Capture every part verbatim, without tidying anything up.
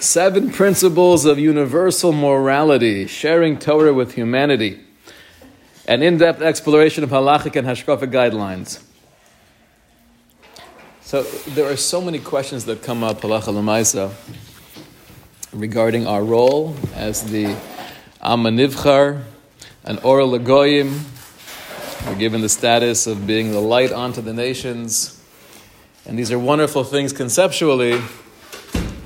Seven principles of universal morality, sharing Torah with humanity. An in-depth exploration of halachic and hashkafic guidelines. So there are so many questions that come up halacha l'maisa regarding our role as the Am Nivchar, an Or L'Goyim. We're given the status of being the light onto the nations. And these are wonderful things conceptually.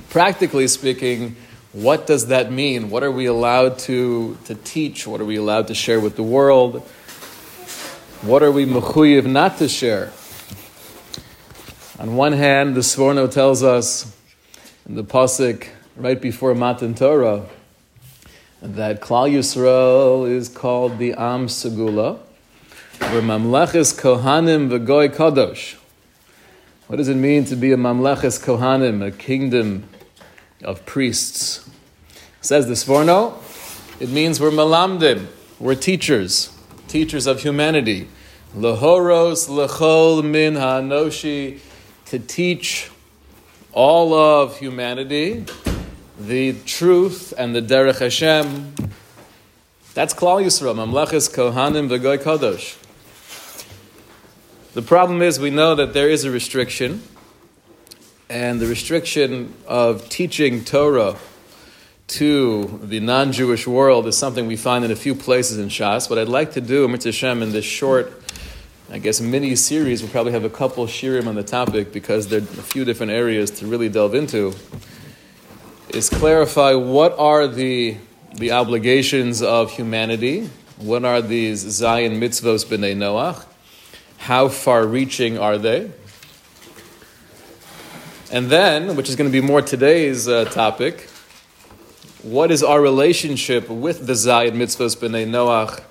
Practically speaking, what does that mean? What are we allowed to, to teach? What are we allowed to share with the world? What are we mechuyev not to share? On one hand, the Sforno tells us in the pasuk right before Matan Torah that Klal Yisrael is called the Am Segula, or Mamleches Kohanim v'Goy Kadosh. What does it mean to be a Mamleches Kohanim, a kingdom of priests? Says the Sforno, it means we're malamdim, we're teachers, teachers of humanity. Lehoros lechol min ha'anoshi, to teach all of humanity the truth and the derech Hashem. That's Klal Yisrael, Mamleches Kohanim v'Goy Kadosh. The problem is we know that there is a restriction, and the restriction of teaching Torah to the non-Jewish world is something we find in a few places in Shas. What I'd like to do, Mitzvah Hashem, in this short, I guess, mini-series, we'll probably have a couple shirim on the topic because there are a few different areas to really delve into, is clarify what are the, the obligations of humanity, what are these Zayin Mitzvos B'nei Noach, how far-reaching are they? And then, which is going to be more today's uh, topic, what is our relationship with the Zayin Mitzvos B'nei Noach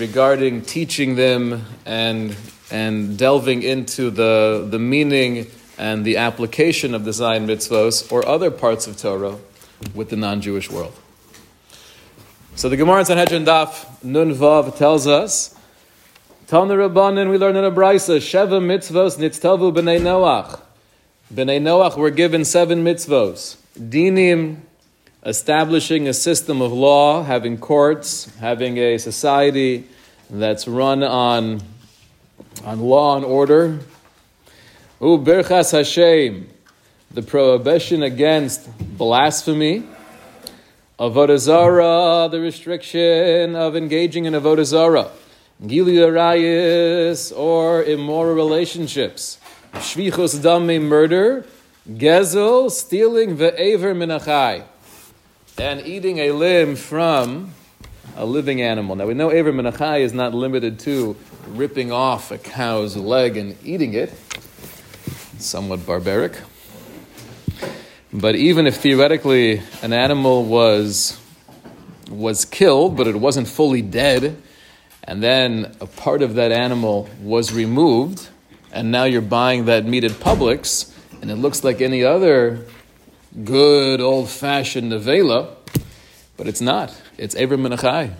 regarding teaching them and and delving into the, the meaning and the application of the Zayin Mitzvos or other parts of Torah with the non-Jewish world? So the Gemara in Sanhedrin Daf Nun Vav tells us, Tana Rabbanan, we learn in a Brisa, Sheva mitzvos nitztavu b'nei Noach. B'nei Noach were given seven mitzvos. Dinim, establishing a system of law, having courts, having a society that's run on, on law and order. U birchas Hashem, the prohibition against blasphemy. Avodah Zarah, the restriction of engaging in Avodah Zarah. Gilui Arayis, or immoral relationships. Shvichus Dami, murder. Gezel, stealing ve'ever minachai, and eating a limb from a living animal. Now we know ever minachai is not limited to ripping off a cow's leg and eating it. Somewhat barbaric. But even if theoretically an animal was was killed, but it wasn't fully dead, and then a part of that animal was removed, and now you're buying that meat at Publix, and it looks like any other good old-fashioned nevela, but it's not. It's Ever Minachai.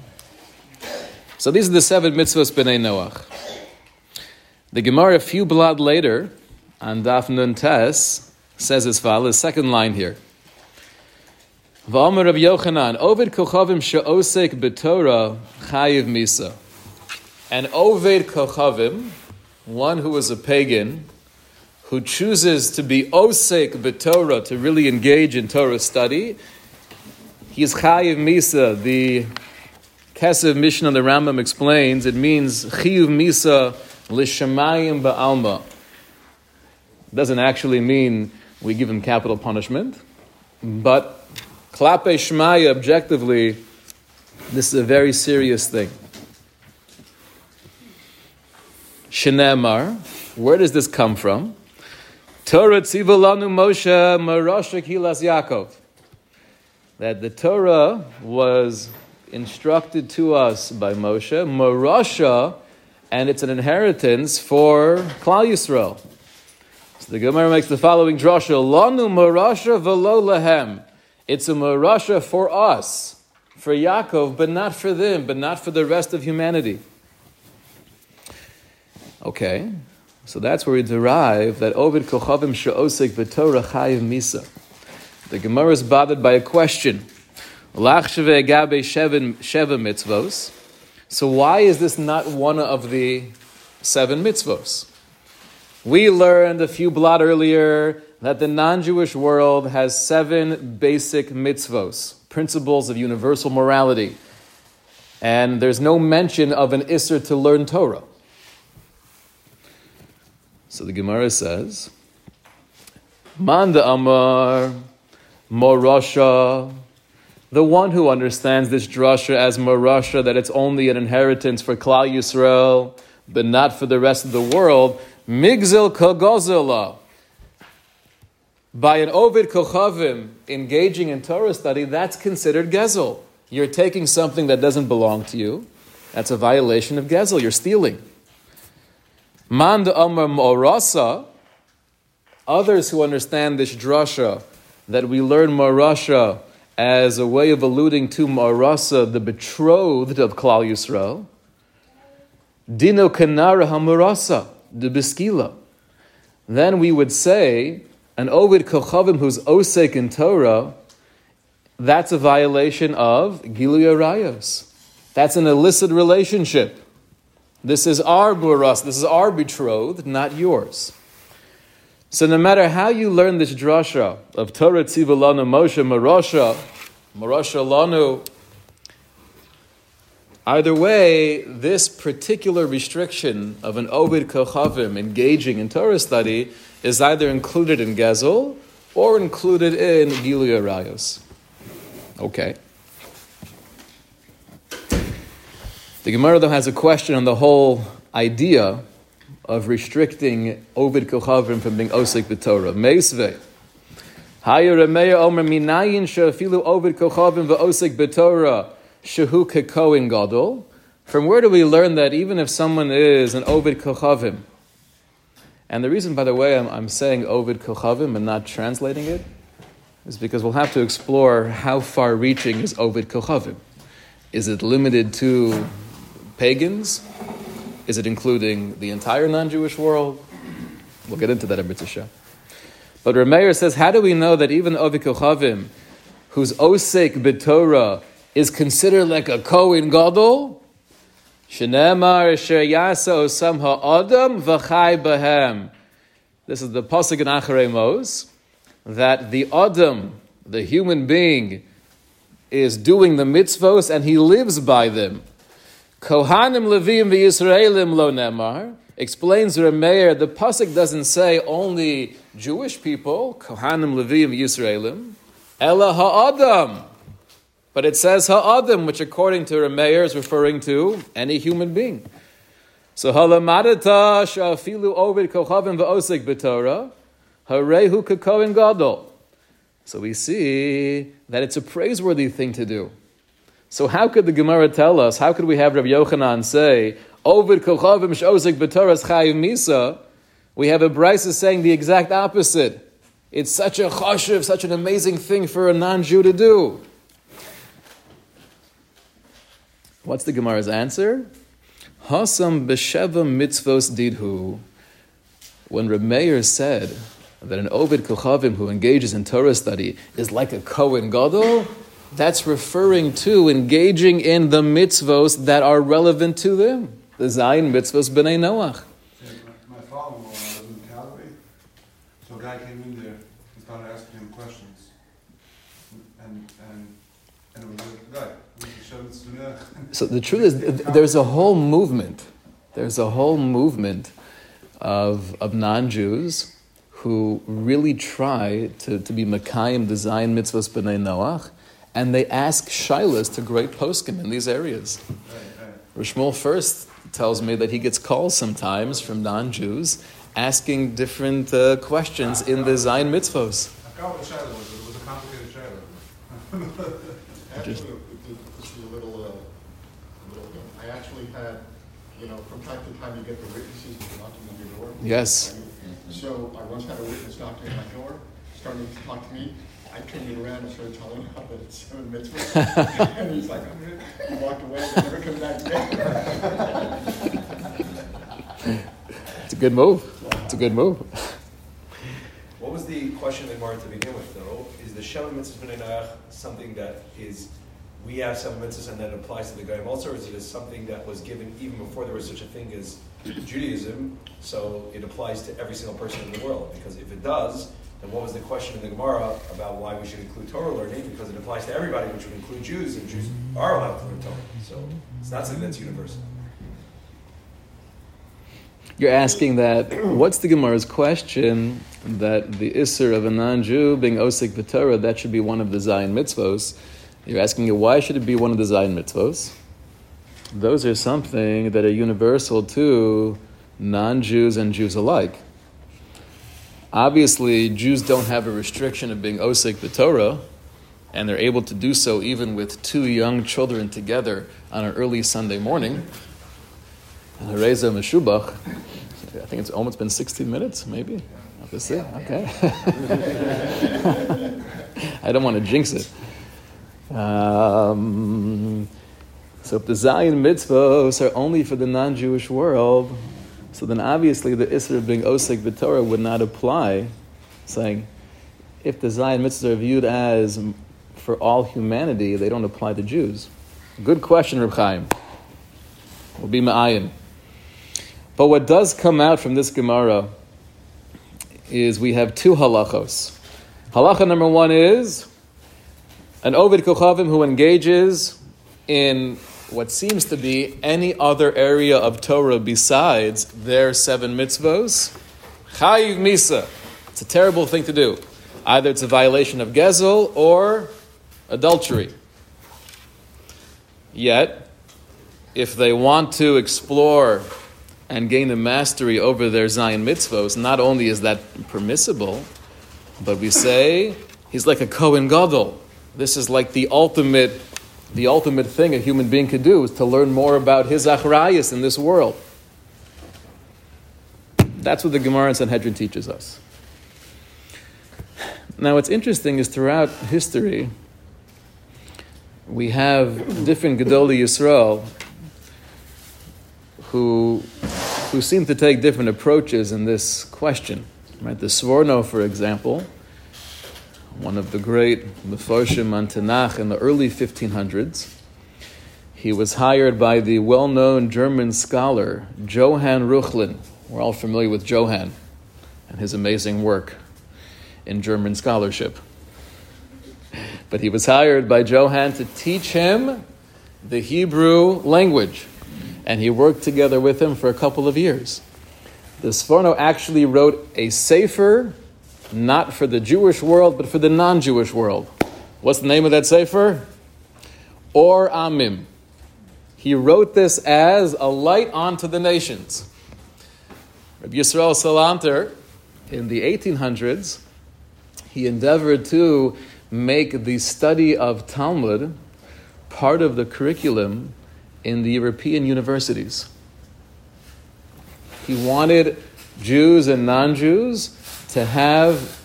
So these are the seven mitzvos b'nei Noach. The Gemara, a few blot later, on Daf Nun Tes, says as follows, second line here. V'amar Rav Yochanan, Oved Kochavim she'osek b'Torah chayiv misa. An Oved Kochavim, one who is a pagan, who chooses to be Osek b'Torah, to really engage in Torah study, he is Chayiv Misa. The Kesef Mishnah, the Rambam explains, it means Chiyuv Misa l'shamayim ba'alma. It doesn't actually mean we give him capital punishment, but Klape Shmaya, objectively, this is a very serious thing. Shenemar, where does this come from? Torah tziva lanu Moshe marosha hilas Yaakov. That the Torah was instructed to us by Moshe, marosha, and it's an inheritance for Klal Yisrael. So the Gemara makes the following drasha: lanu marosha v'lo lahem. It's a marosha for us, for Yaakov, but not for them, but not for the rest of humanity. Okay, so that's where we derive that Ovid Kochavim She'osek B'Torah Chayiv Misa. The Gemara is bothered by a question. So why is this not one of the seven mitzvos? We learned a few blot earlier that the non-Jewish world has seven basic mitzvos, principles of universal morality. And there's no mention of an isser to learn Torah. So the Gemara says, Man de Amar, Morasha, the one who understands this drasha as Morasha, that it's only an inheritance for Klal Yisrael, but not for the rest of the world, Migzil Kogozela, by an Ovid Kochavim, engaging in Torah study, that's considered Gezel. You're taking something that doesn't belong to you. That's a violation of Gezel. You're stealing. Man de Amar Morasa, others who understand this drasha, that we learn Morasha as a way of alluding to Morasa, the betrothed of Klal Yisrael, Dino Kanara HaMorasa, the Beskila. Then we would say, an Ovid Kochavim who's Osek in Torah, that's a violation of Gilui Arayos. That's an illicit relationship. This is our Morasa, this is our betrothed, not yours. So no matter how you learn this drasha of Torah Tziva Lanu Moshe Morasha, Morasha Lanu, either way, this particular restriction of an Ovid Kochavim engaging in Torah study is either included in Gezel or included in Gilui Arayos. Okay. The Gemara though has a question on the whole idea of restricting Ovid Kochavim from being Osik B'Torah. Meisvei. Haya Remeya Omer Minayin Shefilu Ovid Kochavim V'Osik B'Torah Shehu Kekoin Gadol. From where do we learn that even if someone is an Ovid Kochavim? And the reason, by the way, I'm, I'm saying Ovid Kochavim and not translating it is because we'll have to explore how far-reaching is Ovid Kochavim. Is it limited to pagans? Is it including the entire non-Jewish world? We'll get into that in B'Tisha. But Rav Meir says, how do we know that even Ovid Kochavim, whose Osek B'Torah is considered like a Kohen Gadol? Shenemar Asher Yasa Osam Ha'adam V'chai B'hem. This is the pasuk in Acharei Mos, that the Adam, the human being, is doing the mitzvos and he lives by them. Kohanim Levim v'Yisraelim lo nemar, explains Rav Meir, the pasuk doesn't say only Jewish people, Kohanim Levim v'Yisraelim, Ela ha'adam, but it says ha'adam, which according to Rav Meir is referring to any human being. So halamadata shafilu ovid kochavim v'osik b'Torah, harehu kakohen gadol. So we see that it's a praiseworthy thing to do. So how could the Gemara tell us, how could we have Rav Yochanan say, Ovid Kochavim Sh'osek B'Torah Chayiv Misa? We have a Brisa saying the exact opposite. It's such a chashuv, such an amazing thing for a non-Jew to do. What's the Gemara's answer? Hasam B'Sheva Mitzvos Didhu. When Reb Meir said that an Ovid Kochavim who engages in Torah study is like a Kohen Gadol, that's referring to engaging in the mitzvos that are relevant to them. The Zayin Mitzvos B'nei Noach. My, my father-in-law was in Calgary. So a guy came in there and started asking him questions. And, and, and it was like, right. So the truth is, there's a whole movement. There's a whole movement of, of non-Jews who really try to, to be Makayim, the Zayin Mitzvos B'nei Noach. And they ask shilas to great poskim in these areas. Rishmol first tells me that he gets calls sometimes from non-Jews asking different uh, questions in the Zayin Mitzvos. I forgot what shilah was. It was a complicated shilah. Actually, this is a little, uh, a little I actually had, you know, from time to time you get the witnesses knocking on your door. Yes. I, so I once had a witness knocking on my door, starting to talk to me. I turned it around and started telling him that it's seven mitzvahs. And he's like, I'm here. He walked away and never come back again. It's a good move. It's a good move. What was was the question that Mark to begin with, though? Is the Shema Mitzvos B'nei Noach something that is, we have some mitzvahs and that applies to the Goyim also, or is it something that was given even before there was such a thing as Judaism, so it applies to every single person in the world? Because if it does, then what was the question in the Gemara about why we should include Torah learning? Because it applies to everybody, which would include Jews, and Jews are allowed to learn Torah. So it's not something that's universal. You're asking that, what's the Gemara's question that the Isser of a non-Jew being Osik V'Torah, that should be one of the Zayin Mitzvos? You're asking it, why should it be one of the Zayin Mitzvos? Those are something that are universal to non-Jews and Jews alike. Obviously, Jews don't have a restriction of being Osik V'Torah, and they're able to do so even with two young children together on an early Sunday morning. Reza Meshubach. I think it's almost been sixteen minutes, maybe. Let's see. Okay. I don't want to jinx it. Um, so if the Zayin mitzvos are only for the non-Jewish world, so then obviously the Isser of being Osek B'Torah would not apply, saying if the Zayin mitzvos are viewed as for all humanity, they don't apply to Jews. Good question, Reb Chaim. We'll be Ma'ayin. But what does come out from this Gemara is we have two halachos. Halacha number one is an Ovid Kochavim who engages in what seems to be any other area of Torah besides their seven mitzvos. Chayiv Misa. It's a terrible thing to do. Either it's a violation of Gezel or adultery. Yet, if they want to explore and gain the mastery over their Zayin mitzvos, not only is that permissible, but we say he's like a Kohen Gadol. This is like the ultimate, the ultimate thing a human being could do, is to learn more about his acharayis in this world. That's what the Gemara in Sanhedrin teaches us. Now, what's interesting is throughout history, we have different Gedolei Yisrael who who seem to take different approaches in this question. Right? The Sforno, for example, one of the great Mefoshim on Tanakh in the early fifteen hundreds, he was hired by the well-known German scholar Johann Reuchlin. We're all familiar with Johann and his amazing work in German scholarship. But he was hired by Johann to teach him the Hebrew language. And he worked together with him for a couple of years. The Sforno actually wrote a sefer, not for the Jewish world, but for the non-Jewish world. What's the name of that sefer? Or Amim. He wrote this as a light onto the nations. Rabbi Yisrael Salanter, in the eighteen hundreds, he endeavored to make the study of Talmud part of the curriculum in the European universities. He wanted Jews and non-Jews to have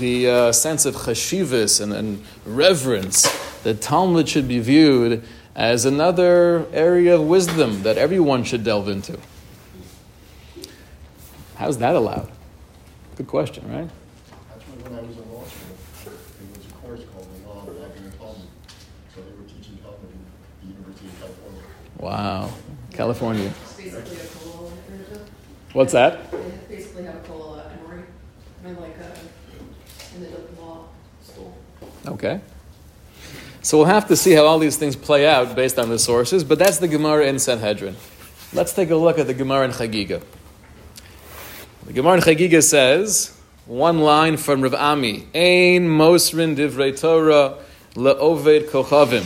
the uh, sense of cheshivas and, and reverence, that Talmud should be viewed as another area of wisdom that everyone should delve into. How's that allowed? Good question, right? Actually, when I was in law school, it was a course called the Law of Rabbi and Talmud. So they were teaching Talmud at the University of California. Wow, California. Basically a cola alternative. What's that? They basically have a cola emery, kind of like a, in the law school. Okay. So we'll have to see how all these things play out based on the sources, but that's the Gemara in Sanhedrin. Let's take a look at the Gemara in Chagiga. The Gemara in Chagiga says, one line from Rav Ami, Ein Mosrin Divrei Torah Le'oved Kochavim.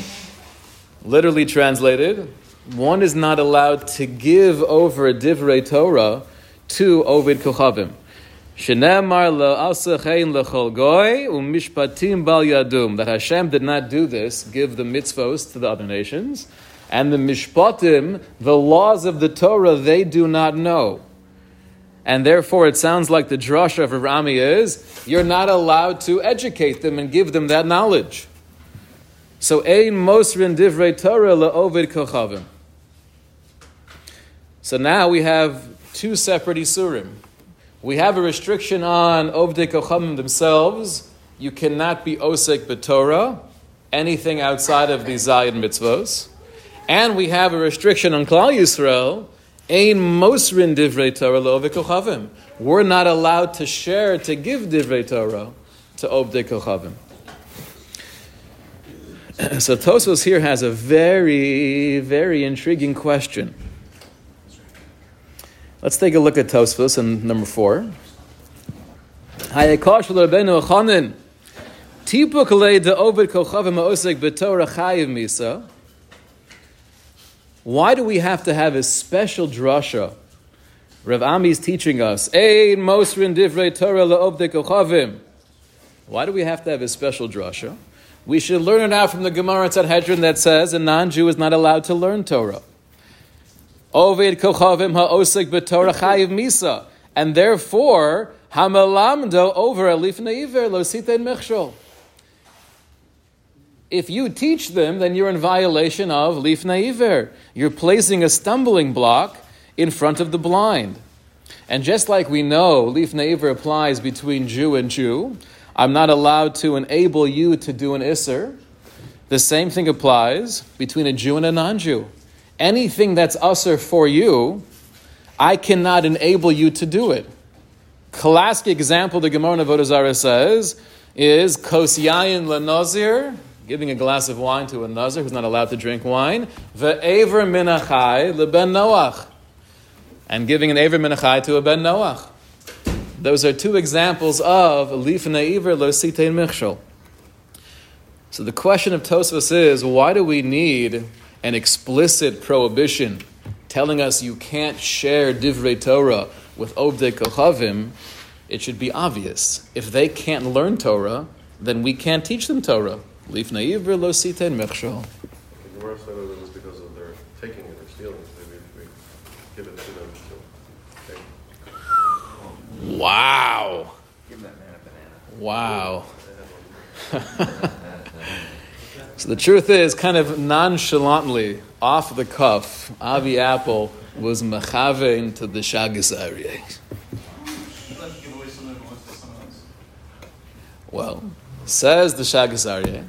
Literally translated, one is not allowed to give over a divrei Torah to Ovid Kochavim. Shenemar le'asechein lechol goy u'mishpatim bal yadum. That Hashem did not do this, give the mitzvos to the other nations, and the mishpatim, the laws of the Torah, they do not know. And therefore, it sounds like the drasha of Rav Ami is, you're not allowed to educate them and give them that knowledge. So, ein mosrin divrei Torah le'ovid kochavim. So now we have two separate Isurim. we have a restriction on Ovdei Kochamim themselves. You cannot be Osek B'Torah, anything outside of the Zayin Mitzvos. And we have a restriction on Klal Yisrael, Ein Mosrin Divrei Torah L'Ovdei Kochavim. We're not allowed to share, to give Divrei Torah to Ovdei Kochavim. So Tosfos here has a very, very intriguing question. Let's take a look at Tosfos in number four. Hayakash l'Rabbeinu Yochanan tipuk le de'oved kochavim ha'osek b'Torah chayiv misa. Why do we have to have a special drasha? Rav Ami is teaching us ein mosrin divrei Torah le'ovdei kochavim. Why do we have to have a special drasha? We should learn it out from the Gemara in Sanhedrin that says a non-Jew is not allowed to learn Torah. Oved kochavim ha'osek b'Torah chayiv misa. And therefore, hamalamdo over alif neiver lo siten mechshol. If you teach them, then you're in violation of lif neiver. You're placing a stumbling block in front of the blind. And just like we know, lif neiver applies between Jew and Jew. I'm not allowed to enable you to do an isser. The same thing applies between a Jew and a non-Jew. Anything that's usser for you, I cannot enable you to do it. Classic example the Gemara in Avodah Zarah says is kos yayin l'nazir, giving a glass of wine to a nazir who's not allowed to drink wine, ve'aver minachai leben noach, and giving an aver minachai to a ben noach. Those are two examples of lifnei iver lo sitein michshol. So the question of Tosfos is, why do we need an explicit prohibition telling us you can't share divrei Torah with Ovdei Kochavim? It should be obvious. If they can't learn Torah, then we can't teach them Torah. Lifnei iver lo sitein michshol. The Gemara said it was because of their taking it or stealing it. We give it to them. Wow. Give that man a banana. Wow. So the truth is, kind of nonchalantly, off the cuff, Avi Apple was mechavein to the Shagas Arye. Well, says the Shagas Arye,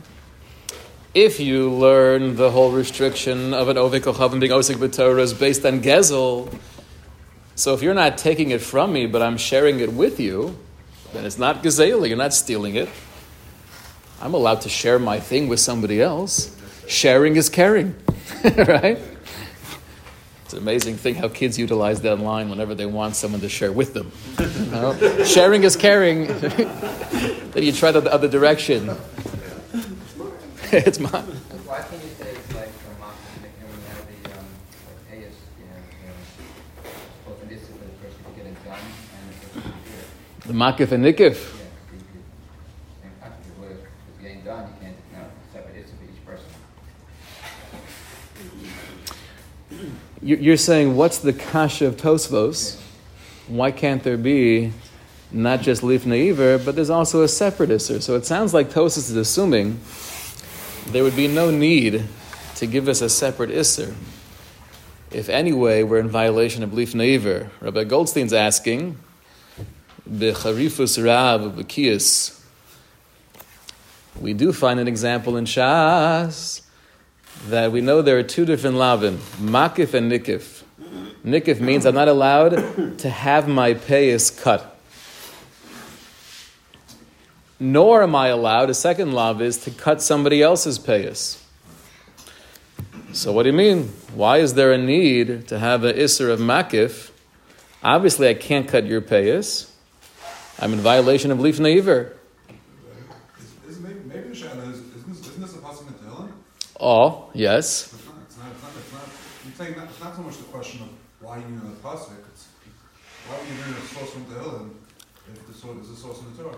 if you learn the whole restriction of an Ovdei Kochavim being Osek B'Torah is based on Gezel, so if you're not taking it from me, but I'm sharing it with you, then it's not gezeli. You're not stealing it. I'm allowed to share my thing with somebody else. Sharing is caring, right? It's an amazing thing how kids utilize that line whenever they want someone to share with them. You know? Sharing is caring. Then you try the other direction. It's mine. Why can't you say it's like a mock and the um like A S? The makif and nikif. You're saying, what's the kasha of Tosfos? Why can't there be not just lifnei iver, but there's also a separate isser? So it sounds like Tosfos is assuming there would be no need to give us a separate isser. If anyway we're in violation of lifnei iver, Rabbi Goldstein's asking. B'charifus rav b'kias. We do find an example in Shas that we know there are two different lavin, makif and nikif. Nikif means I'm not allowed to have my payas cut. Nor am I allowed, a second lav is, to cut somebody else's payas. So what do you mean? Why is there a need to have an isser of makif? Obviously I can't cut your payas. I'm in violation of lifnei iver. Is, maybe maybe the shadow is isn't this a pasuk in Tehillim? Oh yes. It's not. It's not. It's not. It's not, I'm saying not, it's not so much the question of why you know the pasuk. It's why would you bring a source from Tehillim if the source is a source in the Torah?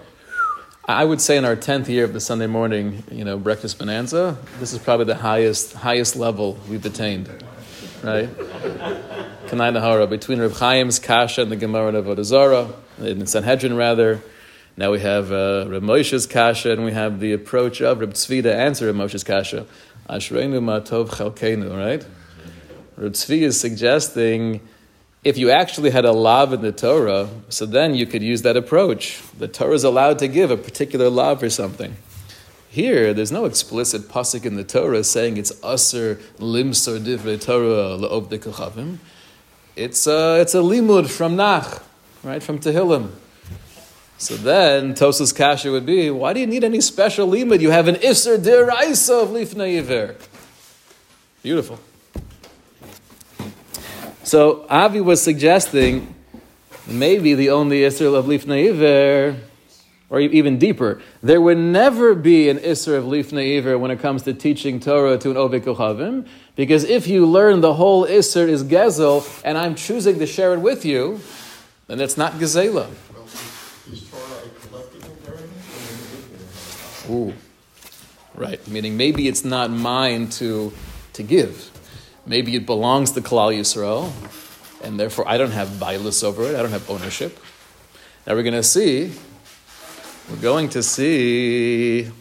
I would say in our tenth year of the Sunday morning, you know, breakfast bonanza, this is probably the highest highest level we've attained, right? Kanai Nahara, between Reb Chaim's kasha and the Gemara of Avodah Zarah, in Sanhedrin rather. Now we have uh, Reb Moshe's kasha, and we have the approach of Reb Tzvi to answer Reb Moshe's kasha. Ashreinu ma tov chalkeinu, right? Reb Tzvi is suggesting If you actually had a lav in the Torah, so then you could use that approach. The Torah is allowed to give a particular lav or something. Here, there's no explicit pasuk in the Torah saying it's aser limsor divrei Torah le'ovdei kochavim. It's a, it's a limud from Nach, right, from Tehillim. So then, Tosfos kasha would be, why do you need any special limud? You have an iser deraisa of lifnei iver. Beautiful. So Avi was suggesting maybe the only Isser of Lifnei Iver, or even deeper, there would never be an Isser of Lifnei Iver when it comes to teaching Torah to an Oved Kochavim, because if you learn the whole Isser is Gezel, and I'm choosing to share it with you, then it's not Gezela. Well, is Torah a collective imperative or an individual? Ooh, right. Meaning maybe it's not mine to to give. Maybe it belongs to Klal Yisrael, and therefore I don't have bailus over it. I don't have ownership. Now we're going to see, we're going to see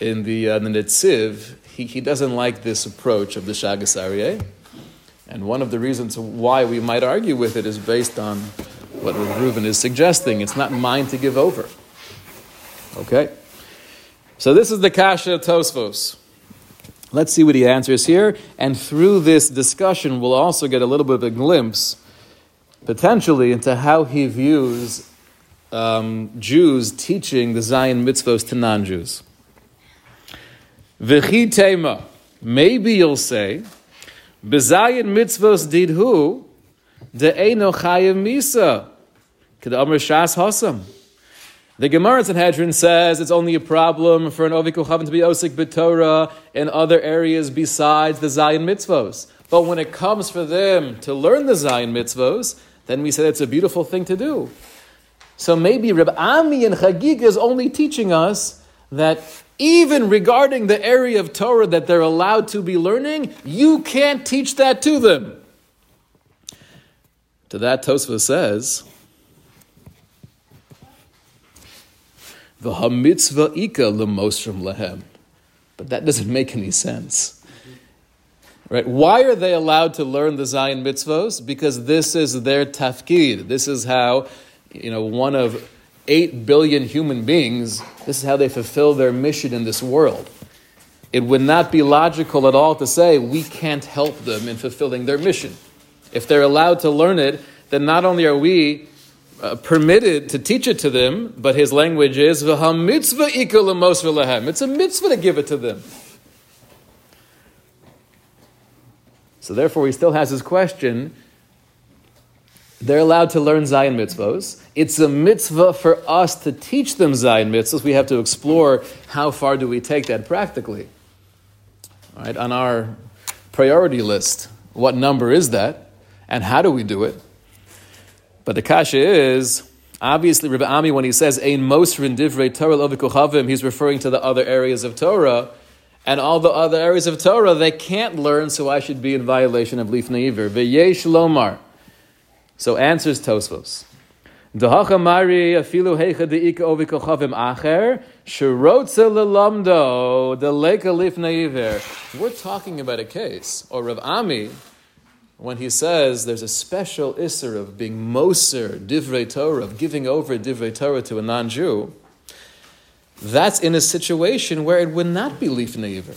in the, uh, the Nitziv, he, he doesn't like this approach of the Shagas Arye. And one of the reasons why we might argue with it is based on what Reuven is suggesting. It's not mine to give over. Okay. So this is the Kasha Tosfos. Let's see what he answers here. And through this discussion, we'll also get a little bit of a glimpse, potentially, into how he views um, Jews teaching the Zayin Mitzvos to non-Jews. V'chi tema. Maybe you'll say, B'zayin Mitzvos didhu, de'eno chayim misa, k'da'amr shas hasam. The Gemara in Sanhedrin says it's only a problem for an Oved Kochavim to be Osik B'Torah in other areas besides the Zayin Mitzvos. But when it comes for them to learn the Zayin Mitzvos, then we say it's a beautiful thing to do. So maybe Rav Ami in Chagiga is only teaching us that even regarding the area of Torah that they're allowed to be learning, you can't teach that to them. To that, Tosfos says, V'hamitzvah ika l'mosrim lehem. But that doesn't make any sense. Right? Why are they allowed to learn the Zayin Mitzvos? Because this is their tafkid. This is how, you know, one of eight billion human beings, this is how they fulfill their mission in this world. It would not be logical at all to say we can't help them in fulfilling their mission. If they're allowed to learn it, then not only are we Uh, permitted to teach it to them, but his language is v'hamitzvah ikul l'mos v'lehem. It's a mitzvah to give it to them. So therefore, he still has his question. They're allowed to learn Zayin Mitzvos. It's a mitzvah for us to teach them Zayin Mitzvos. We have to explore how far do we take that practically. All right, on our priority list, what number is that, and how do we do it? But the kasha is, obviously, Rebbe Ami, when he says, Ein Mosrin Divrei Torah L'Oved Kochavim, he's referring to the other areas of Torah. And all the other areas of Torah, they can't learn, so I should be in violation of Lifnei Iver. V'yesh lomar. So answers Tosfos. D'hacha Meiri afilu heicha de'ika Oved Kochavim acher, Sh'rotze l'lamdo de'leika Lifnei Iver. We're talking about a case, or Rebbe Ami, when he says there's a special isser of being moser divrei Torah, of giving over divrei Torah to a non-Jew, that's in a situation where it would not be lifnei iver.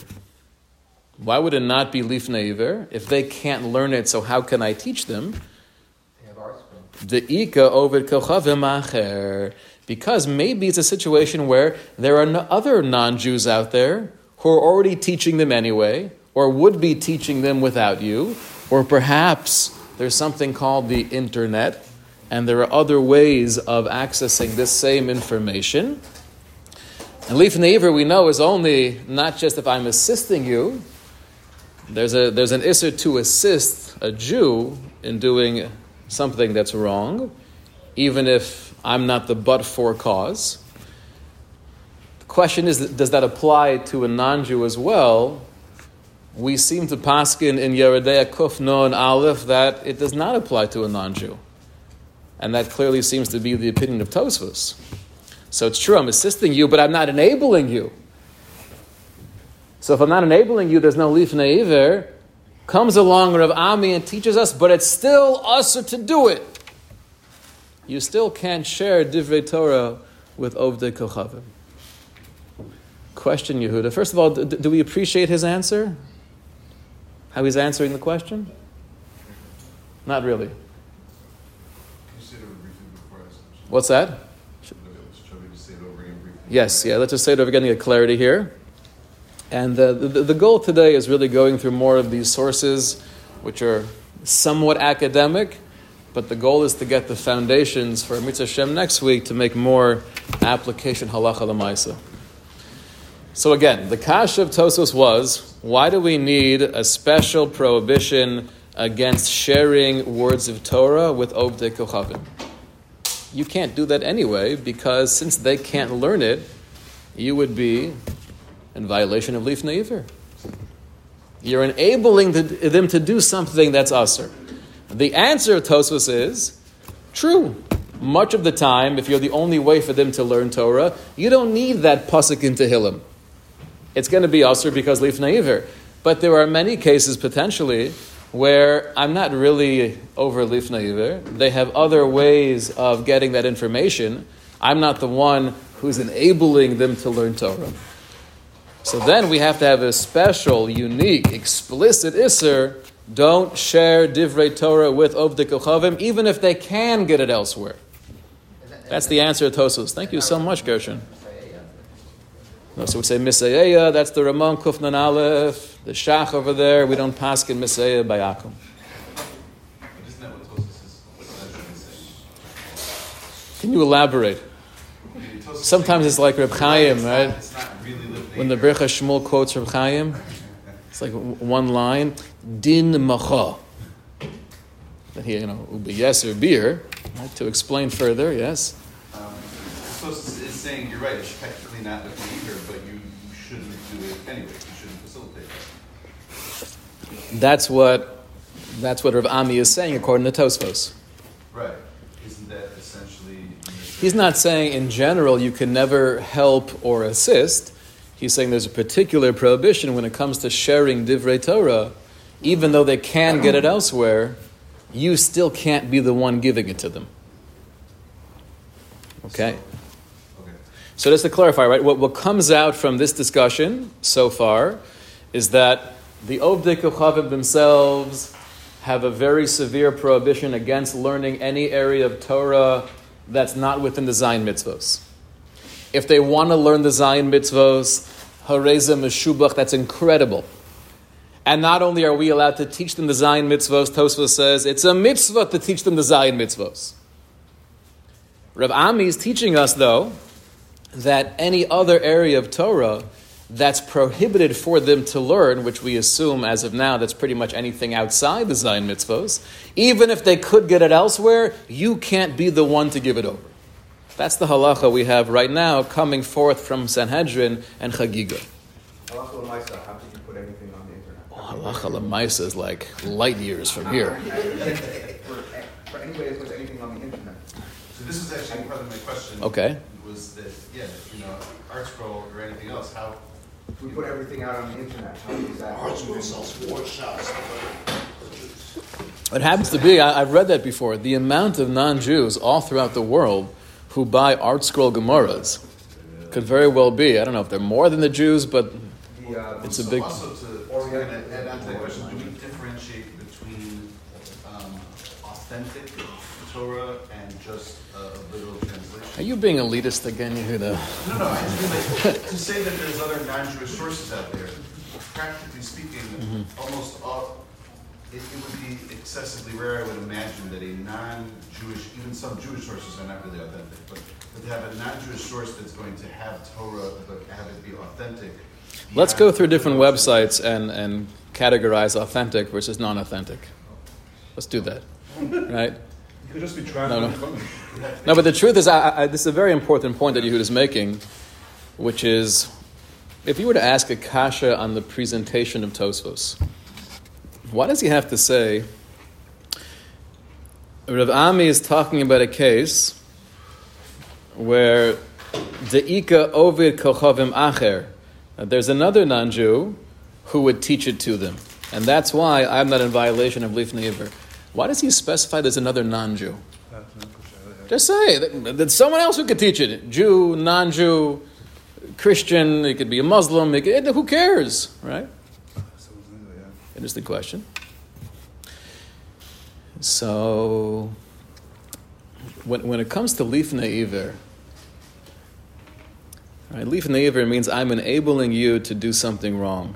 Why would it not be lifnei iver? If they can't learn it, so how can I teach them? De'ika oved kochavim acher. Because maybe it's a situation where there are no other non-Jews out there who are already teaching them anyway, or would be teaching them without you. Or perhaps there's something called the internet, and there are other ways of accessing this same information. And Lifnei Iver, we know, is only not just if I'm assisting you. There's a there's an isser to assist a Jew in doing something that's wrong, even if I'm not the but-for cause. The question is, does that apply to a non-Jew as well? We seem to paskin in Yeridei Kuf Nun Aleph that it does not apply to a non-Jew. And that clearly seems to be the opinion of Tosfos. So it's true, I'm assisting you, but I'm not enabling you. So if I'm not enabling you, there's no Lifnei Iver. Comes along Rav Ami and teaches us, but it's still usur to do it. You still can't share Divrei Torah with Ovdei Kochavim. Question, Yehuda. First of all, d- do we appreciate his answer? How he's answering the question? Not really. What's that? Yes, yeah, let's just say it over again to get clarity here. And the, the the goal today is really going through more of these sources, which are somewhat academic, but the goal is to get the foundations for Mitzvah Hashem next week to make more application halacha l'maisa. So again, the kasha of Tosfos was, why do we need a special prohibition against sharing words of Torah with Ovdei Kochavim? You can't do that anyway, because since they can't learn it, you would be in violation of Lifnei Iver. You're enabling the, them to do something that's usur. The answer of Tosfos is, true. Much of the time, if you're the only way for them to learn Torah, you don't need that pasuk in Tehillim. It's going to be usur because Lifnei Iver. But there are many cases, potentially, where I'm not really over Lifnei Iver. They have other ways of getting that information. I'm not the one who's enabling them to learn Torah. So then we have to have a special, unique, explicit Isser. Don't share Divrei Torah with Ovdei Kochavim, even if they can get it elsewhere. That's the answer to Tosfos. Thank you so much, Gershon. No, so we say Misayaya, that's the Ramon Kufnan Aleph, the Shach over there. We don't paskin Misayaya by Akum. Isn't that what Tosfos is? Can you elaborate? Sometimes it's like Reb Chaim, right? When the Bercha Shmuel quotes Reb Chaim, it's like one line, Din Macha. That he, you know, ubi yes or beer. Right? To explain further, yes. Um, Tosfos is saying, you're right, it's technically not a believer, but you shouldn't do it anyway. You shouldn't facilitate it. That's what, that's what Rav Ami is saying according to Tosfos. Right. Isn't that essentially... He's not saying in general you can never help or assist. He's saying there's a particular prohibition when it comes to sharing Divrei Torah. Even though they can get it elsewhere, you still can't be the one giving it to them. Okay? So, okay. So just to clarify, right, what, what comes out from this discussion so far is that the Ovdei Kochavim themselves have a very severe prohibition against learning any area of Torah that's not within the Zayin Mitzvos. If they want to learn the Zayin Mitzvos, Hareza Meshubach, that's incredible. And not only are we allowed to teach them the Zayin Mitzvos, Tosfos says, it's a mitzvah to teach them the Zayin Mitzvos. Rav Ami is teaching us, though, that any other area of Torah that's prohibited for them to learn, which we assume as of now that's pretty much anything outside the Zayin Mitzvos, even if they could get it elsewhere, you can't be the one to give it over. That's the halacha we have right now coming forth from Sanhedrin and Chagiga. Halacha l'maisa, how did you put anything on the internet? Oh, halacha l'maisa is like light years from here. For anybody that puts anything on the internet. So this is actually part of my question. Okay. Was that, yeah, you know, Art Scroll or anything else, how... If we put everything out on the internet, how does that... Art Scroll sells four shots. It happens to be, I, I've read that before, the amount of non-Jews all throughout the world who buy Art Scroll Gemaras could very well be. I don't know if they're more than the Jews, but the, uh, it's so a big... Also, to, or to add on to that question, do we differentiate between um, authentic Torah and just uh, a literal translation? Are you being elitist again, Yehuda? No, no, I just mean, like, to say that there's other non-Jewish sources out there, practically speaking, mm-hmm. almost all... It, it would be excessively rare, I would imagine, that a non-Jewish, even some Jewish sources are not really authentic, but, but to have a non-Jewish source that's going to have Torah, but have it be authentic. Let's go through different websites and, and categorize authentic versus non-authentic. Let's do that, right? You could just be trying no, to... No. no, but the truth is, I, I, this is a very important point that Yehud is making, which is, if you were to ask a kasha on the presentation of Tosfos, why does he have to say, Rav Ami is talking about a case where De'ika Ovid Kochavim Acher, there's another non-Jew who would teach it to them. And that's why I'm not in violation of Lifnei Iver. Why does he specify there's another non-Jew? Just say that, that someone else who could teach it. Jew, non-Jew, Christian, it could be a Muslim, it could, who cares, right? Interesting question. So, when when it comes to Lifnei Iver, right, Lifnei Iver means I'm enabling you to do something wrong.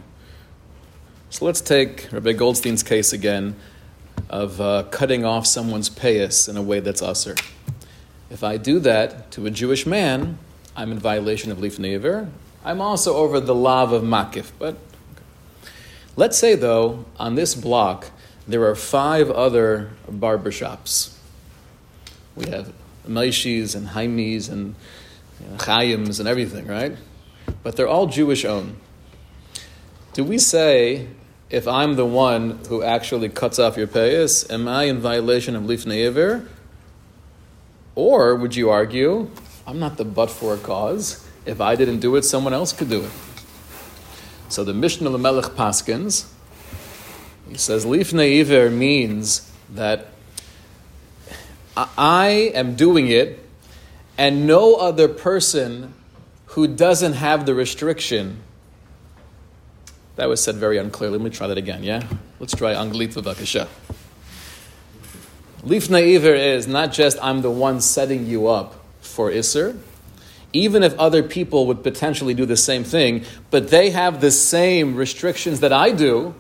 So let's take Rabbi Goldstein's case again of uh, cutting off someone's payas in a way that's usser. If I do that to a Jewish man, I'm in violation of Lifnei Iver. I'm also over the lav of makif. But okay. Let's say, though, on this block, there are five other barbershops. We have Meishis and Haimis and you know, Chayims and everything, right? But they're all Jewish-owned. Do we say, if I'm the one who actually cuts off your payas, am I in violation of Lifnei Iver? Or would you argue, I'm not the but for a cause. If I didn't do it, someone else could do it. So the Mishnah Lamelech paskins, he says, Lifnei Iver means that I am doing it and no other person who doesn't have the restriction. That was said very unclearly. Let me try that again, yeah? Let's try Anglit v'bakasha. Lifnei Iver is not just I'm the one setting you up for Isser, even if other people would potentially do the same thing, but they have the same restrictions that I do,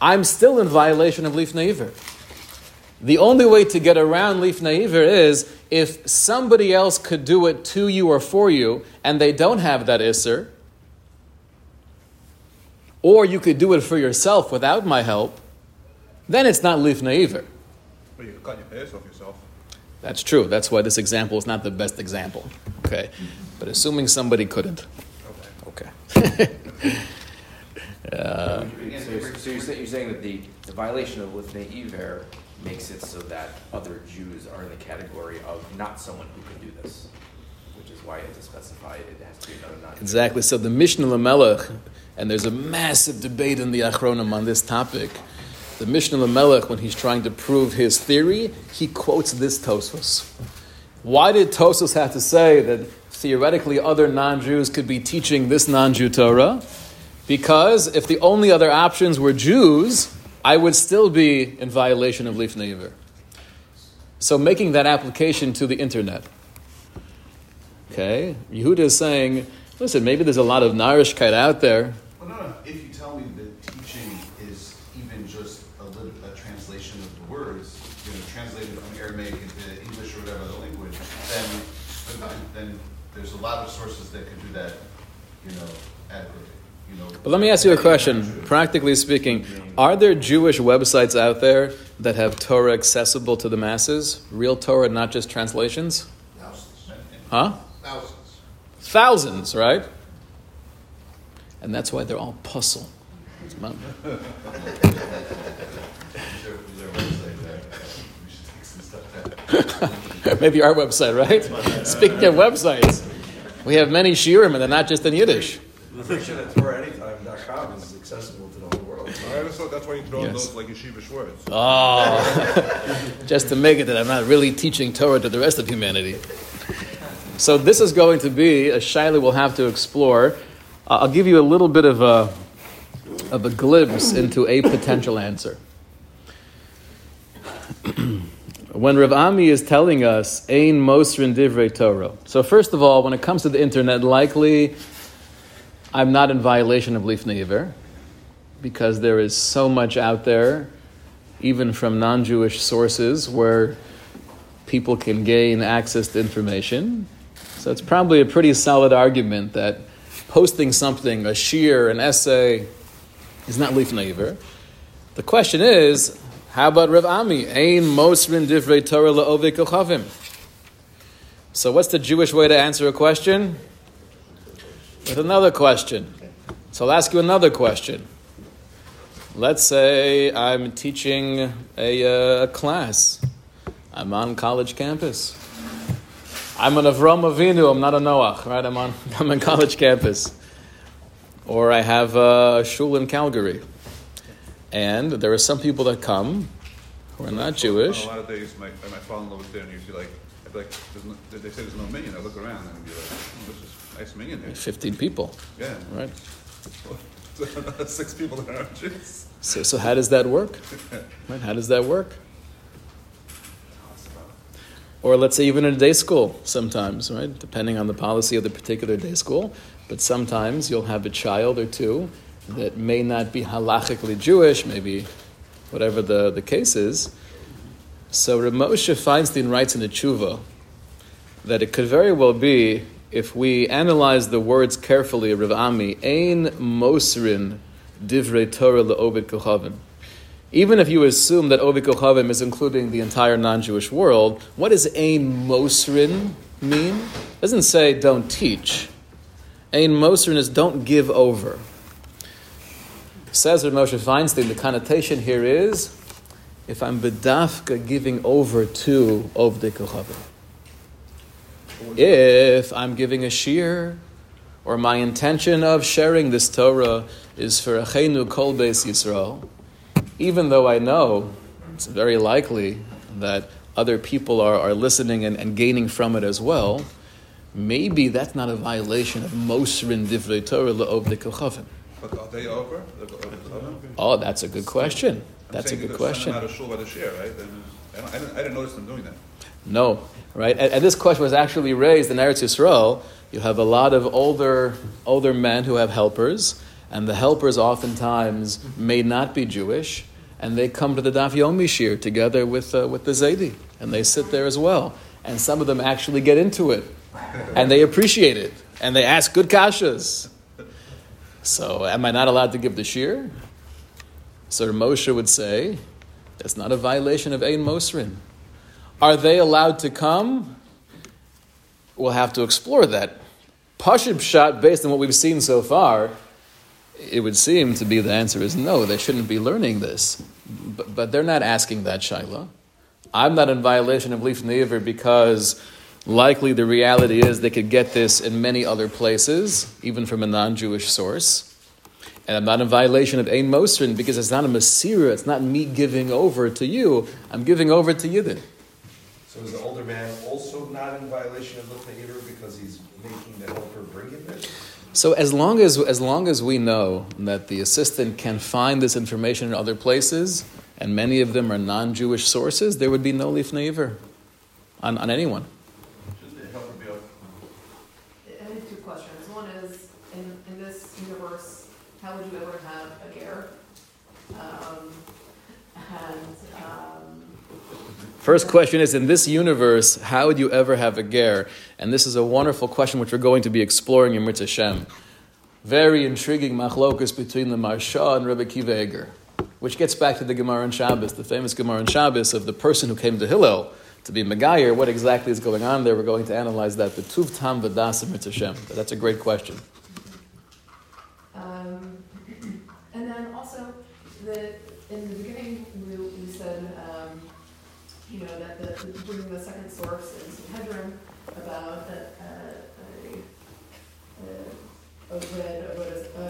I'm still in violation of Lifnei Iver. The only way to get around Lifnei Iver is if somebody else could do it to you or for you, and they don't have that Isser, or you could do it for yourself without my help, then it's not Lifnei Iver. But you could cut your payas off yourself. That's true. That's why this example is not the best example. Okay. But assuming somebody couldn't. Okay. Okay. Uh, so, you're, so you're, saying, you're saying that the, the violation of Lifnei Iver makes it so that other Jews are in the category of not someone who can do this, which is why it's specified it has to be another non-Jew. Exactly. So the Mishnah Lamelech, and there's a massive debate in the Achronim on this topic. The Mishnah Lamelech, when he's trying to prove his theory, he quotes this Tosfos. Why did Tosfos have to say that theoretically other non-Jews could be teaching this non-Jew Torah? Because if the only other options were Jews, I would still be in violation of Lifnei Iver. So making that application to the internet. Okay, Yehuda is saying, listen, maybe there's a lot of narishkeit out there. Well, no, no, if you tell me the teaching is even just a, little, a translation of the words, you know, translated from Aramaic into English or whatever the language, then then there's a lot of sources that could do that, you know, adequately. You know, but let me ask you a question. Practically speaking, are there Jewish websites out there that have Torah accessible to the masses? Real Torah, not just translations? Thousands. Huh? Thousands. Thousands, right? And that's why they're all puzzle. Maybe our website, right? Speaking of websites, we have many shiurim, and they're not just in Yiddish. I'm pretty sure that Torah Anytime dot com is accessible to the whole world. I always thought that's why you throw yes. those like yeshivish words. Oh, just to make it that I'm not really teaching Torah to the rest of humanity. So this is going to be a Shaila we'll have to explore. Uh, I'll give you a little bit of a of a glimpse into a potential answer. When Rav Ami is telling us Ein Mosrin Divrei Torah. So first of all, when it comes to the internet, likely I'm not in violation of Lifnei Iver, because there is so much out there, even from non-Jewish sources, where people can gain access to information. So it's probably a pretty solid argument that posting something, a shiur, an essay, is not Lifnei Iver. The question is, how about Rav Ami? Ein Mosrin Divrei Torah La'ovei Kochavim. So what's the Jewish way to answer a question? With another question. So I'll ask you another question. Let's say I'm teaching a, uh, a class. I'm on college campus. I'm an Avram Avinu. I'm not a Noach, right? I'm on I'm on college campus. Or I have a shul in Calgary. And there are some people that come who are not Jewish. On a lot of days, my, I might fall in love with dinner, and usually like, I'd be like, no, they say there's no minion. I look around and I'd be like, oh, there's this nice minion here. fifteen people. Yeah. Right. Six people that aren't Jews. So, so how does that work? Right? How does that work? Or let's say even in a day school sometimes, right? Depending on the policy of the particular day school. But sometimes you'll have a child or two that may not be halachically Jewish, maybe whatever the, the case is. So Rav Moshe Feinstein writes in the Tshuva that it could very well be, if we analyze the words carefully of Rav Ami, Ein Mosrin Divrei Torah Le'Oved Kochavim. Even if you assume that Oved Kochavim is including the entire non-Jewish world, what does Ein Mosrin mean? It doesn't say don't teach. Ein Mosrin is don't give over. Says Rav Moshe Feinstein, the connotation here is, if I'm bedafka giving over to Oved Kochavim, if I'm giving a shir, or my intention of sharing this Torah is for Acheinu Kol Beis Yisrael, even though I know it's very likely that other people are, are listening and, and gaining from it as well, maybe that's not a violation of Mosrin Divrei Torah Le'Oved Kochavim. But are they over? Oh, that's a good question. That's a good question. I'm saying that they're sending out a shul by the share, right? I, don't, I, didn't, I didn't notice them doing that. No, right? And, and this question was actually raised in Eretz Yisrael. You have a lot of older older men who have helpers, and the helpers oftentimes may not be Jewish, and they come to the Daf Yomi shir together with uh, with the Zaydi, and they sit there as well. And some of them actually get into it, and they appreciate it, and they ask good kashas. So, am I not allowed to give the shir? So Moshe would say, that's not a violation of Ein Mosrin. Are they allowed to come? We'll have to explore that. Pashib shot, based on what we've seen so far, it would seem to be the answer is no, they shouldn't be learning this. But, but they're not asking that, Shaila. I'm not in violation of Leif Neiver because likely the reality is they could get this in many other places, even from a non-Jewish source. And I'm not in violation of Ein Mosrin because it's not a Masira, it's not me giving over to you, I'm giving over to Yidden. So is the older man also not in violation of the Neiver because he's making the helper bring him in? So as long as, as long as we know that the assistant can find this information in other places, and many of them are non-Jewish sources, there would be no Leif Neiver on, on anyone. How would you ever have a ger? Um, and, um, First question is, in this universe, how would you ever have a ger? And this is a wonderful question which we're going to be exploring in Mirtz Hashem. Very intriguing machlokus between the Marsha and Rebbe Kiv Eger, which gets back to the Gemara in Shabbos, the famous Gemara in Shabbos of the person who came to Hillel to be Megayer. What exactly is going on there? We're going to analyze that. The Tuv Tam V'das in Mirtz Hashem. That's a great question. Um, And then also, the, in the beginning, we, we said, um, you know, that the, the, bringing the second source in Sanhedrin about that uh, a, a, a red, a, a, a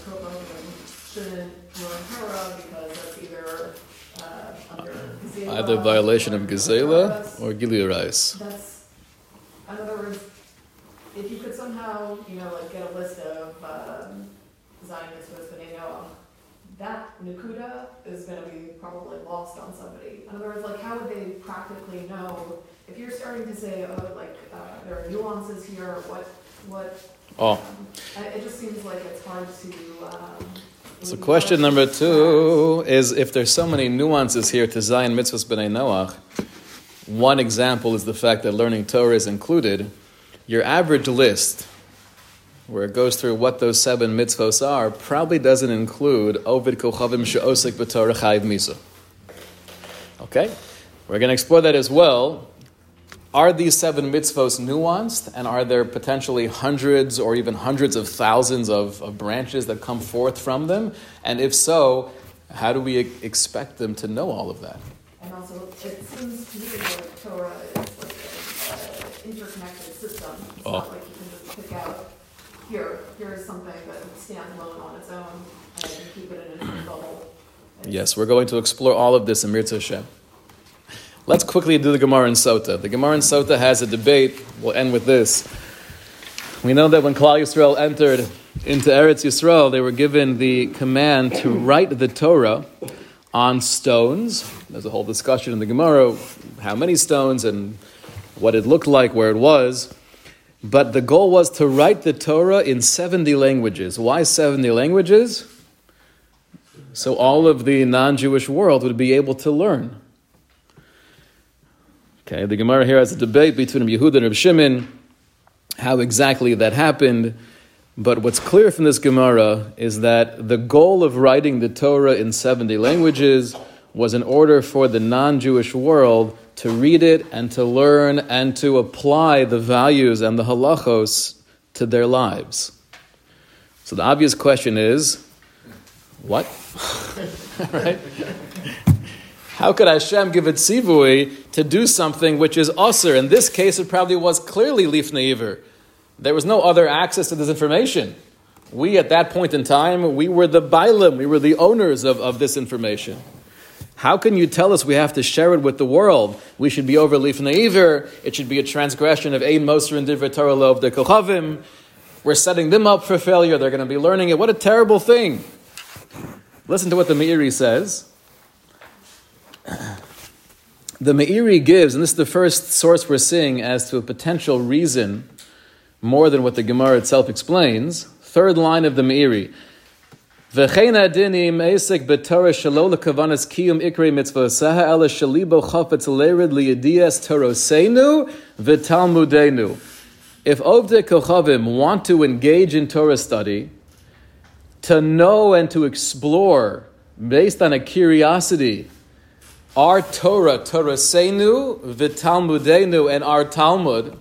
proponent shouldn't learn Torah because that's either uh, under Gazela. Either violation of Gazela or Gilead rice. That's, in other words, if you could somehow, you know, like get a list of um, Zayin Mitzvos B'nei Noach, that Nakuda is going to be probably lost on somebody. In other words, like how would they practically know if you're starting to say, oh, like uh, there are nuances here, what, what? Oh, um, it just seems like it's hard to. Um, so question number two is, if there's so many nuances here to Zayin Mitzvos B'nei Noach, one example is the fact that learning Torah is included. Your average list, where it goes through what those seven mitzvos are, probably doesn't include Oved Kochavim She'osek B'Torah Chayiv Misa. Okay? We're going to explore that as well. Are these seven mitzvos nuanced? And are there potentially hundreds or even hundreds of thousands of, of branches that come forth from them? And if so, how do we expect them to know all of that? And also, it seems to me that Torah is like an uh, interconnected system. It's oh. not like you can just pick out here, here's something that stands alone on its own, and I can keep it in its bubble. And yes, we're going to explore all of this in Mirza Hashem. Let's quickly do the Gemara in Sotah. The Gemara in Sotah has a debate. We'll end with this. We know that when Klal Yisrael entered into Eretz Yisrael, they were given the command to write the Torah on stones. There's a whole discussion in the Gemara, how many stones and what it looked like, where it was. But the goal was to write the Torah in seventy languages. Why seventy languages? So all of the non-Jewish world would be able to learn. Okay, the Gemara here has a debate between Yehuda and Reb Shimon, how exactly that happened. But what's clear from this Gemara is that the goal of writing the Torah in seventy languages was in order for the non-Jewish world to read it and to learn and to apply the values and the halachos to their lives. So the obvious question is, what? Right? How could Hashem give a tzivui to do something which is usher? In this case, it probably was clearly lifnei iver. There was no other access to this information. We, at that point in time, we were the bailim, we were the owners of, of this information. How can you tell us we have to share it with the world? We should be over lifnei iver. It should be a transgression of ein moser and divrei Torah lo of the kochavim. We're setting them up for failure. They're going to be learning it. What a terrible thing. Listen to what the Meiri says. The Meiri gives, and this is the first source we're seeing as to a potential reason, more than what the Gemara itself explains. Third line of the Meiri. If Ovdei Kochavim want to engage in Torah study, to know and to explore, based on a curiosity, our Torah, Toraseinu, V'Talmudeinu, and our Talmud,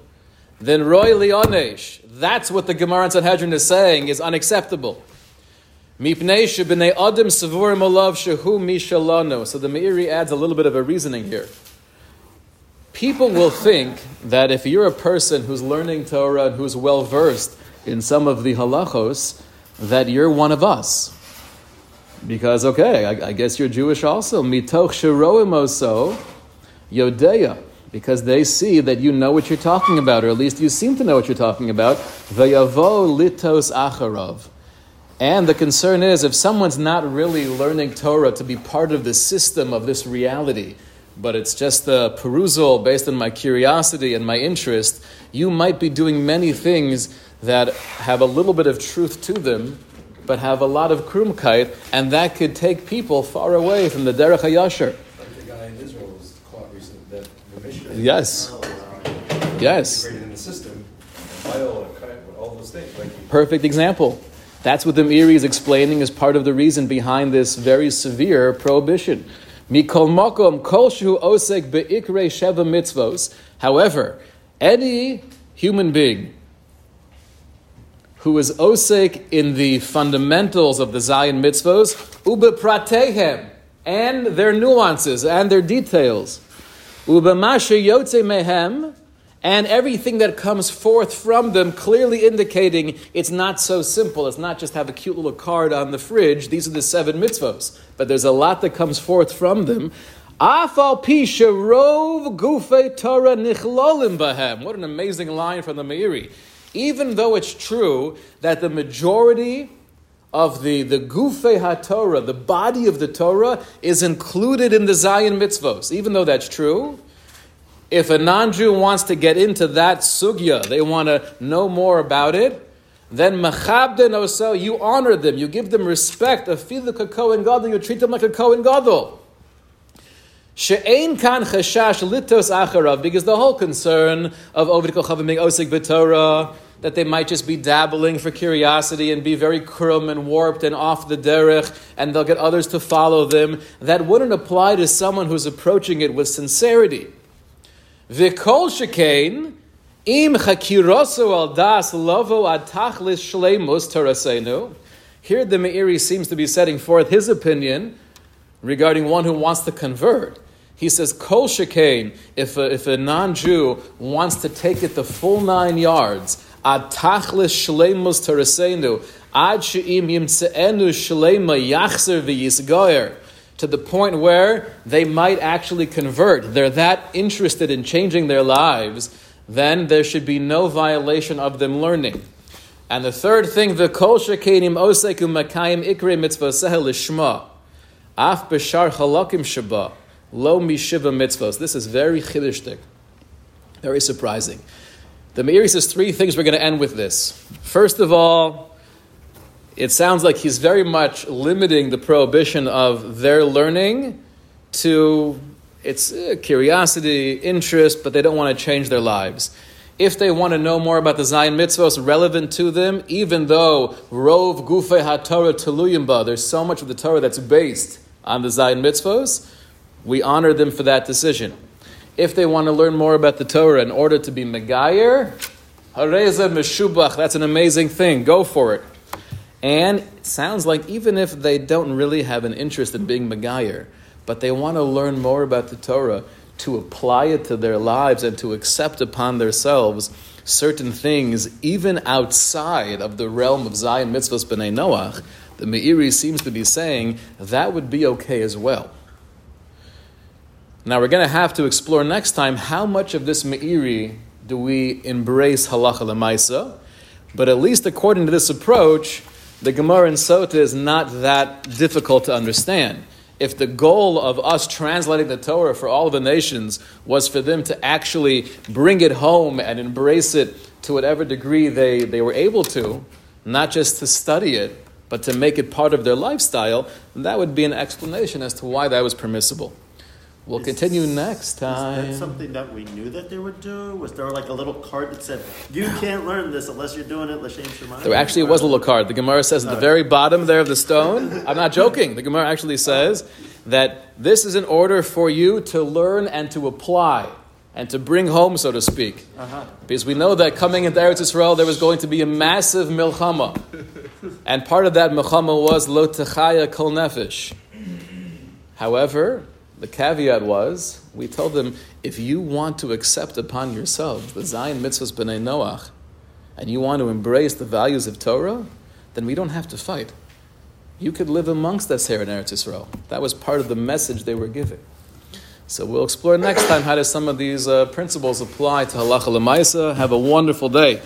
then Roy Leonesh, that's what the Gemara in Sanhedrin is saying is unacceptable. Mipnei sheb'nei adam sevurim olav shehu mishalano. So the Meiri adds a little bit of a reasoning here. People will think that if you're a person who's learning Torah and who's well-versed in some of the halachos, that you're one of us. Because, okay, I, I guess you're Jewish also. Mitoch sheroim oso yodeya. Because they see that you know what you're talking about, or at least you seem to know what you're talking about. V'yavo litos acharav. And the concern is, if someone's not really learning Torah to be part of the system of this reality, but it's just the perusal based on my curiosity and my interest, you might be doing many things that have a little bit of truth to them, but have a lot of krumkeit, and that could take people far away from the derech hayasher. Like the guy in Israel was caught recently, that the Mishnah. Yes. Yes. Integrated in the system, oil, all those things. Like, perfect example. That's what the Meiri is explaining as part of the reason behind this very severe prohibition. Mikol makom kol shehu osek beikrei sheva mitzvos. However, any human being who is osek in the fundamentals of the Zayin Mitzvos, ubepratehem, and their nuances and their details, ubemashe yotze mehem, and everything that comes forth from them, clearly indicating it's not so simple. It's not just have a cute little card on the fridge. These are the seven mitzvos. But there's a lot that comes forth from them. What an amazing line from the Meiri. Even though it's true that the majority of the, the gufei ha-Torah, the body of the Torah, is included in the Zayin Mitzvos. Even though that's true, if a non-Jew wants to get into that sugya, they want to know more about it, then machabden oso, you honor them, you give them respect, afilu ka kohen gadol, you treat them like a kohen gadol. She'ein kan chashash litos acharav, because the whole concern of Ovdei Kochavim being osik b'Torah, that they might just be dabbling for curiosity and be very krum and warped and off the derech, and they'll get others to follow them, that wouldn't apply to someone who's approaching it with sincerity. V'kol shekain im chakiroso al das lovo ad tachlis shleimus toraseinu. Here the Meiri seems to be setting forth his opinion regarding one who wants to convert. He says, kol shekain, if a, if a non-Jew wants to take it the full nine yards, ad tachlis shleimus tereseinu ad she'im yimtzeenu shleima yachzer v'yisgoyer, to the point where they might actually convert. They're that interested in changing their lives, then there should be no violation of them learning. And the third thing, v'kol shekenim osek u'makayim ikrei mitzvoseh lishma, af b'shar halakim sheba, lo mishiva mitzvos. This is very chiddushdik, very surprising. The Meiri says three things. We're going to end with this. First of all, it sounds like he's very much limiting the prohibition of their learning to its curiosity, interest, but they don't want to change their lives. If they want to know more about the Zayin Mitzvos relevant to them, even though Rov Gufei HaTorah Teluyim Ba, there's so much of the Torah that's based on the Zayin Mitzvos, we honor them for that decision. If they want to learn more about the Torah in order to be Megayer, Hareza Meshubach, that's an amazing thing, go for it. And it sounds like even if they don't really have an interest in being Megayer, but they want to learn more about the Torah, to apply it to their lives and to accept upon themselves certain things, even outside of the realm of Zayin Mitzvos B'nei Noach, the Meiri seems to be saying that would be okay as well. Now we're going to have to explore next time how much of this Meiri do we embrace halacha l'maisa, but at least according to this approach, the Gemara in Sotah is not that difficult to understand. If the goal of us translating the Torah for all the nations was for them to actually bring it home and embrace it to whatever degree they, they were able to, not just to study it, but to make it part of their lifestyle, that would be an explanation as to why that was permissible. We'll is, continue next time. Is that something that we knew that they would do? Was there like a little card that said, you can't learn this unless you're doing it l'shem shemayim? There actually was a little card. The Gemara says at the very bottom there of the stone, I'm not joking, the Gemara actually says that this is in order for you to learn and to apply and to bring home, so to speak. Uh-huh. Because we know that coming into Eretz Yisrael, there was going to be a massive milchama. And part of that milchama was lo techaya kol nefesh. However, the caveat was, we told them, if you want to accept upon yourselves the Zayin Mitzvos B'nei Noach, and you want to embrace the values of Torah, then we don't have to fight. You could live amongst us here in Eretz Yisrael. That was part of the message they were giving. So we'll explore next time how do some of these uh, principles apply to halacha l'maisa. Have a wonderful day.